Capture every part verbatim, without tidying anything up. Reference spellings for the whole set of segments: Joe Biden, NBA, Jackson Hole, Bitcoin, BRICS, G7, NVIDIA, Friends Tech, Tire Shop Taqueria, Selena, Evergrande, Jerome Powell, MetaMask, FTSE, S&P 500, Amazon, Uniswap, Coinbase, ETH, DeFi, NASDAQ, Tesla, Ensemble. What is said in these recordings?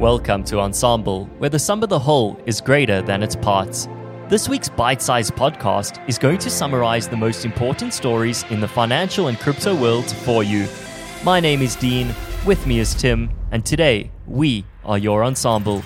Welcome to Ensemble, where the sum of the whole is greater than its parts. This week's bite-sized podcast is going to summarize the most important stories in the financial and crypto world for you. My name is Dean, with me is Tim, and today we are your Ensemble.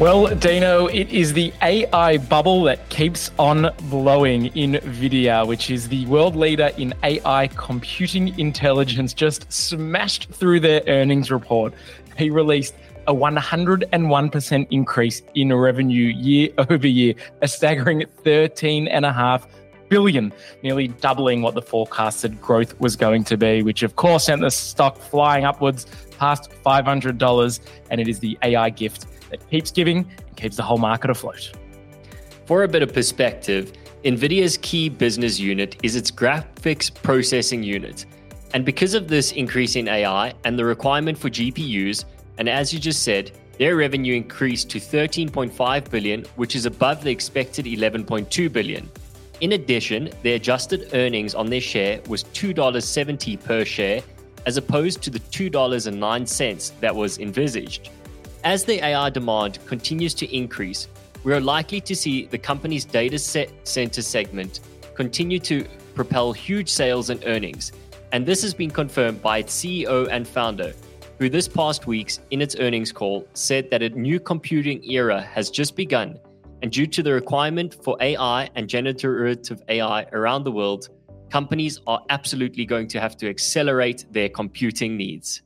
Well, Dino, it is the A I bubble that keeps on blowing. NVIDIA, which is the world leader in A I computing intelligence, just smashed through their earnings report. They released a one hundred one percent increase in revenue year over year, a staggering thirteen and a half billion, nearly doubling what the forecasted growth was going to be, which of course sent the stock flying upwards past five hundred dollars, and it is the A I gift that keeps giving and keeps the whole market afloat. For a bit of perspective, NVIDIA's key business unit is its graphics processing unit. And because of this increase in A I and the requirement for G P Us, and as you just said, their revenue increased to thirteen point five billion dollars, which is above the expected eleven point two billion dollars. In addition, their adjusted earnings on their share was two dollars seventy per share, as opposed to the two dollars and nine cents that was envisaged. As the A I demand continues to increase, we are likely to see the company's data center segment continue to propel huge sales and earnings. And this has been confirmed by its C E O and founder, who this past week in its earnings call said that a new computing era has just begun. And due to the requirement for A I and generative A I around the world, companies are absolutely going to have to accelerate their computing needs.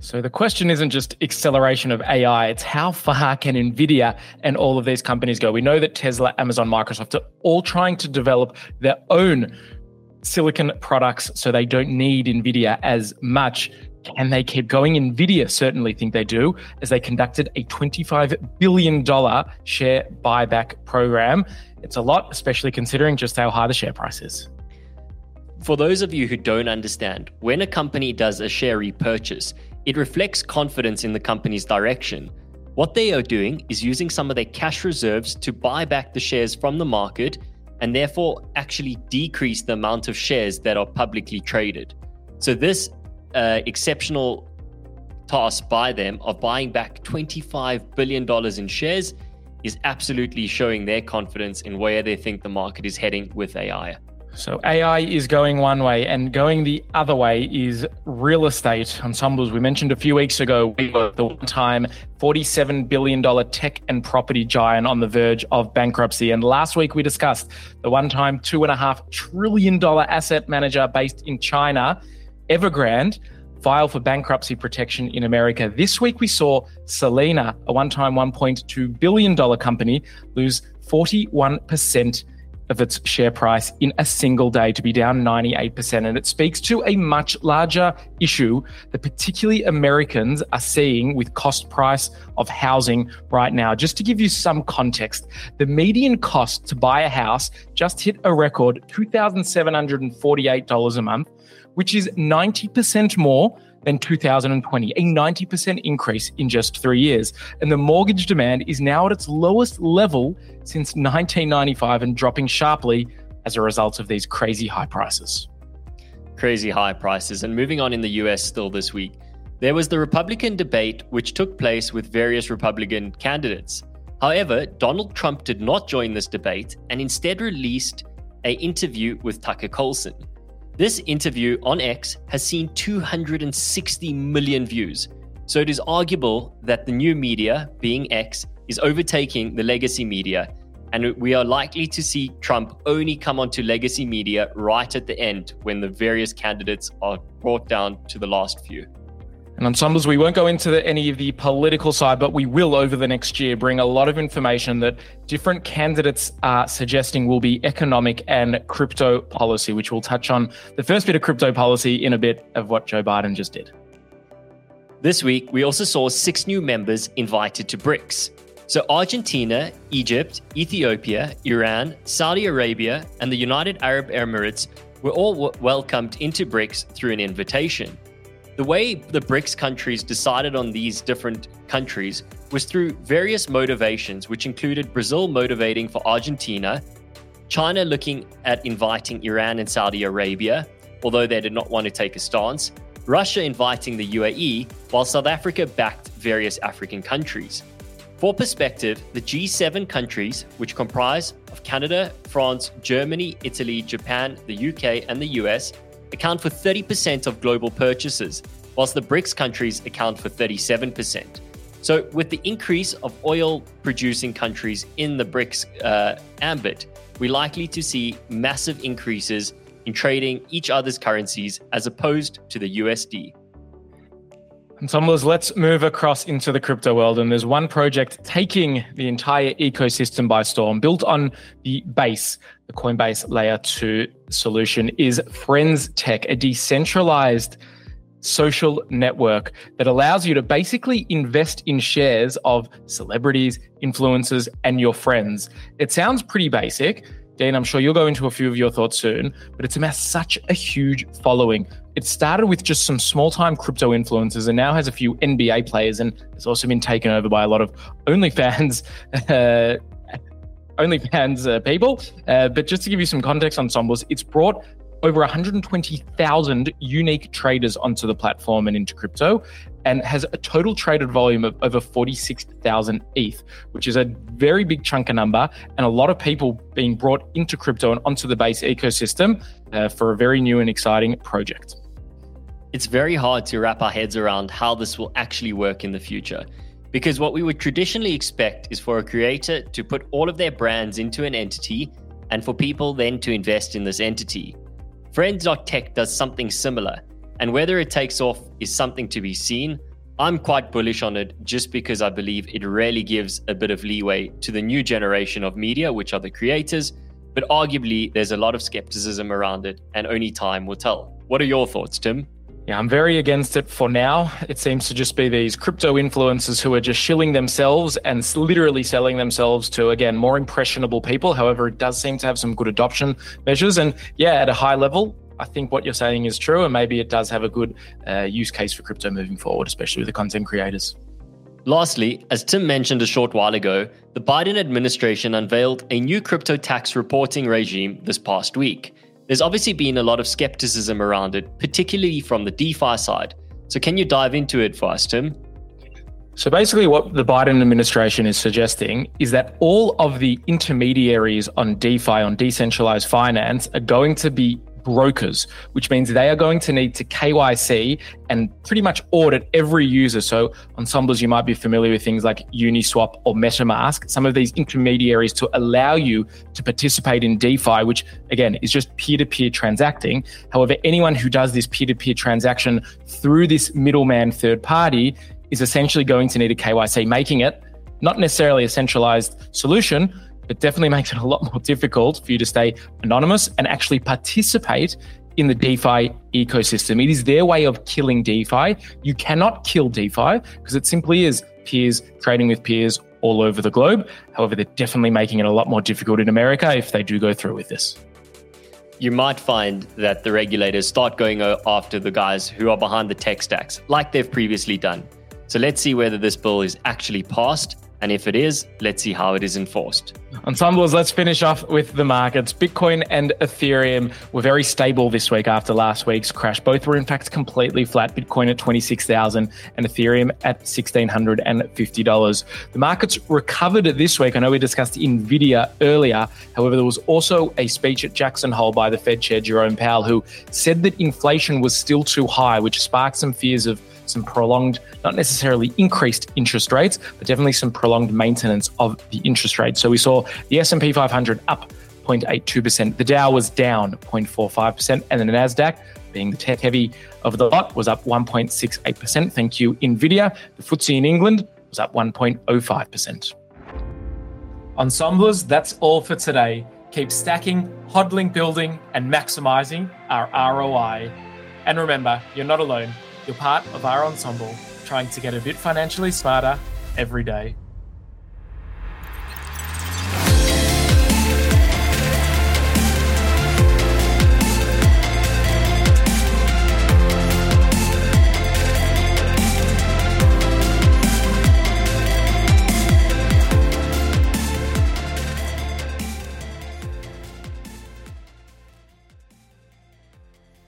So the question isn't just acceleration of A I, it's how far can NVIDIA and all of these companies go? We know that Tesla, Amazon, Microsoft are all trying to develop their own silicon products so they don't need NVIDIA as much. Can they keep going? NVIDIA certainly think they do, as they conducted a twenty-five billion dollars share buyback program. It's a lot, especially considering just how high the share price is. For those of you who don't understand, when a company does a share repurchase, it reflects confidence in the company's direction. What they are doing is using some of their cash reserves to buy back the shares from the market and therefore actually decrease the amount of shares that are publicly traded. So this uh, exceptional task by them of buying back twenty-five billion dollars in shares is absolutely showing their confidence in where they think the market is heading with A I. So A I is going one way, and going the other way is real estate. Ensembles, we mentioned a few weeks ago, we were the one-time forty-seven billion dollars tech and property giant on the verge of bankruptcy. And last week we discussed the one-time two point five trillion dollars asset manager based in China, Evergrande, file for bankruptcy protection in America. This week we saw Selena, a one-time one point two billion dollars company, lose forty-one percent of its share price in a single day, to be down ninety-eight percent. And it speaks to a much larger issue that particularly Americans are seeing with cost price of housing right now. Just to give you some context, the median cost to buy a house just hit a record two thousand seven hundred forty-eight dollars a month, which is ninety percent more than two thousand twenty, a ninety percent increase in just three years. And the mortgage demand is now at its lowest level since nineteen ninety-five and dropping sharply as a result of these crazy high prices. Crazy high prices. And moving on in the U S still this week, there was the Republican debate which took place with various Republican candidates. However, Donald Trump did not join this debate and instead released an interview with Tucker Carlson. This interview on X has seen two hundred sixty million views, so it is arguable that the new media, being X, is overtaking the legacy media, and we are likely to see Trump only come onto legacy media right at the end when the various candidates are brought down to the last few. And Ensembles, we won't go into the, any of the political side, but we will over the next year bring a lot of information that different candidates are suggesting will be economic and crypto policy, which we'll touch on the first bit of crypto policy in a bit of what Joe Biden just did. This week, we also saw six new members invited to BRICS. So Argentina, Egypt, Ethiopia, Iran, Saudi Arabia, and the United Arab Emirates were all w- welcomed into BRICS through an invitation. The way the BRICS countries decided on these different countries was through various motivations, which included Brazil motivating for Argentina, China looking at inviting Iran and Saudi Arabia, although they did not want to take a stance, Russia inviting the U A E, while South Africa backed various African countries. For perspective, the G seven countries, which comprise of Canada, France, Germany, Italy, Japan, the U K, and the U S, account for thirty percent of global purchases, whilst the BRICS countries account for thirty-seven percent. So with the increase of oil-producing countries in the BRICS uh, ambit, we're likely to see massive increases in trading each other's currencies as opposed to the U S D. And Tomlas, let's move across into the crypto world. And there's one project taking the entire ecosystem by storm, built on the base, the Coinbase Layer two solution, is Friends Tech, a decentralized social network that allows you to basically invest in shares of celebrities, influencers, and your friends. It sounds pretty basic. Dean, I'm sure you'll go into a few of your thoughts soon, but it's amassed such a huge following. It started with just some small-time crypto influencers and now has a few N B A players, and it's also been taken over by a lot of OnlyFans uh, OnlyFans uh, people. Uh, but just to give you some context on Sombles, it's brought over one hundred twenty thousand unique traders onto the platform and into crypto, and has a total traded volume of over forty-six thousand E T H, which is a very big chunk of number and a lot of people being brought into crypto and onto the base ecosystem uh, for a very new and exciting project. It's very hard to wrap our heads around how this will actually work in the future, because what we would traditionally expect is for a creator to put all of their brands into an entity and for people then to invest in this entity. Friends dot tech does something similar, and whether it takes off is something to be seen. I'm quite bullish on it just because I believe it really gives a bit of leeway to the new generation of media, which are the creators, but arguably there's a lot of skepticism around it and only time will tell. What are your thoughts, Tim? Yeah, I'm very against it for now. It seems to just be these crypto influencers who are just shilling themselves and literally selling themselves to, again, more impressionable people. However, it does seem to have some good adoption measures. And yeah, at a high level, I think what you're saying is true, and maybe it does have a good uh, use case for crypto moving forward, especially with the content creators. Lastly, as Tim mentioned a short while ago, the Biden administration unveiled a new crypto tax reporting regime this past week. There's obviously been a lot of skepticism around it, particularly from the DeFi side. So can you dive into it for us, Tim? So basically what the Biden administration is suggesting is that all of the intermediaries on DeFi, on decentralized finance, are going to be brokers, which means they are going to need to K Y C and pretty much audit every user. So on Sombles, you might be familiar with things like Uniswap or MetaMask, some of these intermediaries to allow you to participate in DeFi, which again is just peer-to-peer transacting. However, anyone who does this peer-to-peer transaction through this middleman third party is essentially going to need a K Y C, making it not necessarily a centralized solution, but definitely makes it a lot more difficult for you to stay anonymous and actually participate in the DeFi ecosystem. It is their way of killing DeFi. You cannot kill DeFi because it simply is peers trading with peers all over the globe. However, they're definitely making it a lot more difficult in America if they do go through with this. You might find that the regulators start going after the guys who are behind the tech stacks, like they've previously done. So let's see whether this bill is actually passed. And if it is, let's see how it is enforced. Ensembles, let's finish off with the markets. Bitcoin and Ethereum were very stable this week after last week's crash. Both were in fact completely flat. Bitcoin at twenty-six thousand dollars and Ethereum at one thousand six hundred fifty dollars. The markets recovered this week. I know we discussed NVIDIA earlier. However, there was also a speech at Jackson Hole by the Fed Chair Jerome Powell, who said that inflation was still too high, which sparked some fears of some prolonged, not necessarily increased interest rates, but definitely some prolonged maintenance of the interest rate. So we saw the S and P five hundred up zero point eight two percent. The Dow was down zero point four five percent. And then the NASDAQ, being the tech heavy of the lot, was up one point six eight percent. Thank you, NVIDIA. The F T S E in England was up one point zero five percent. Ensemblers, that's all for today. Keep stacking, hodling, building, and maximizing our R O I. And remember, you're not alone. You're part of our ensemble, trying to get a bit financially smarter every day.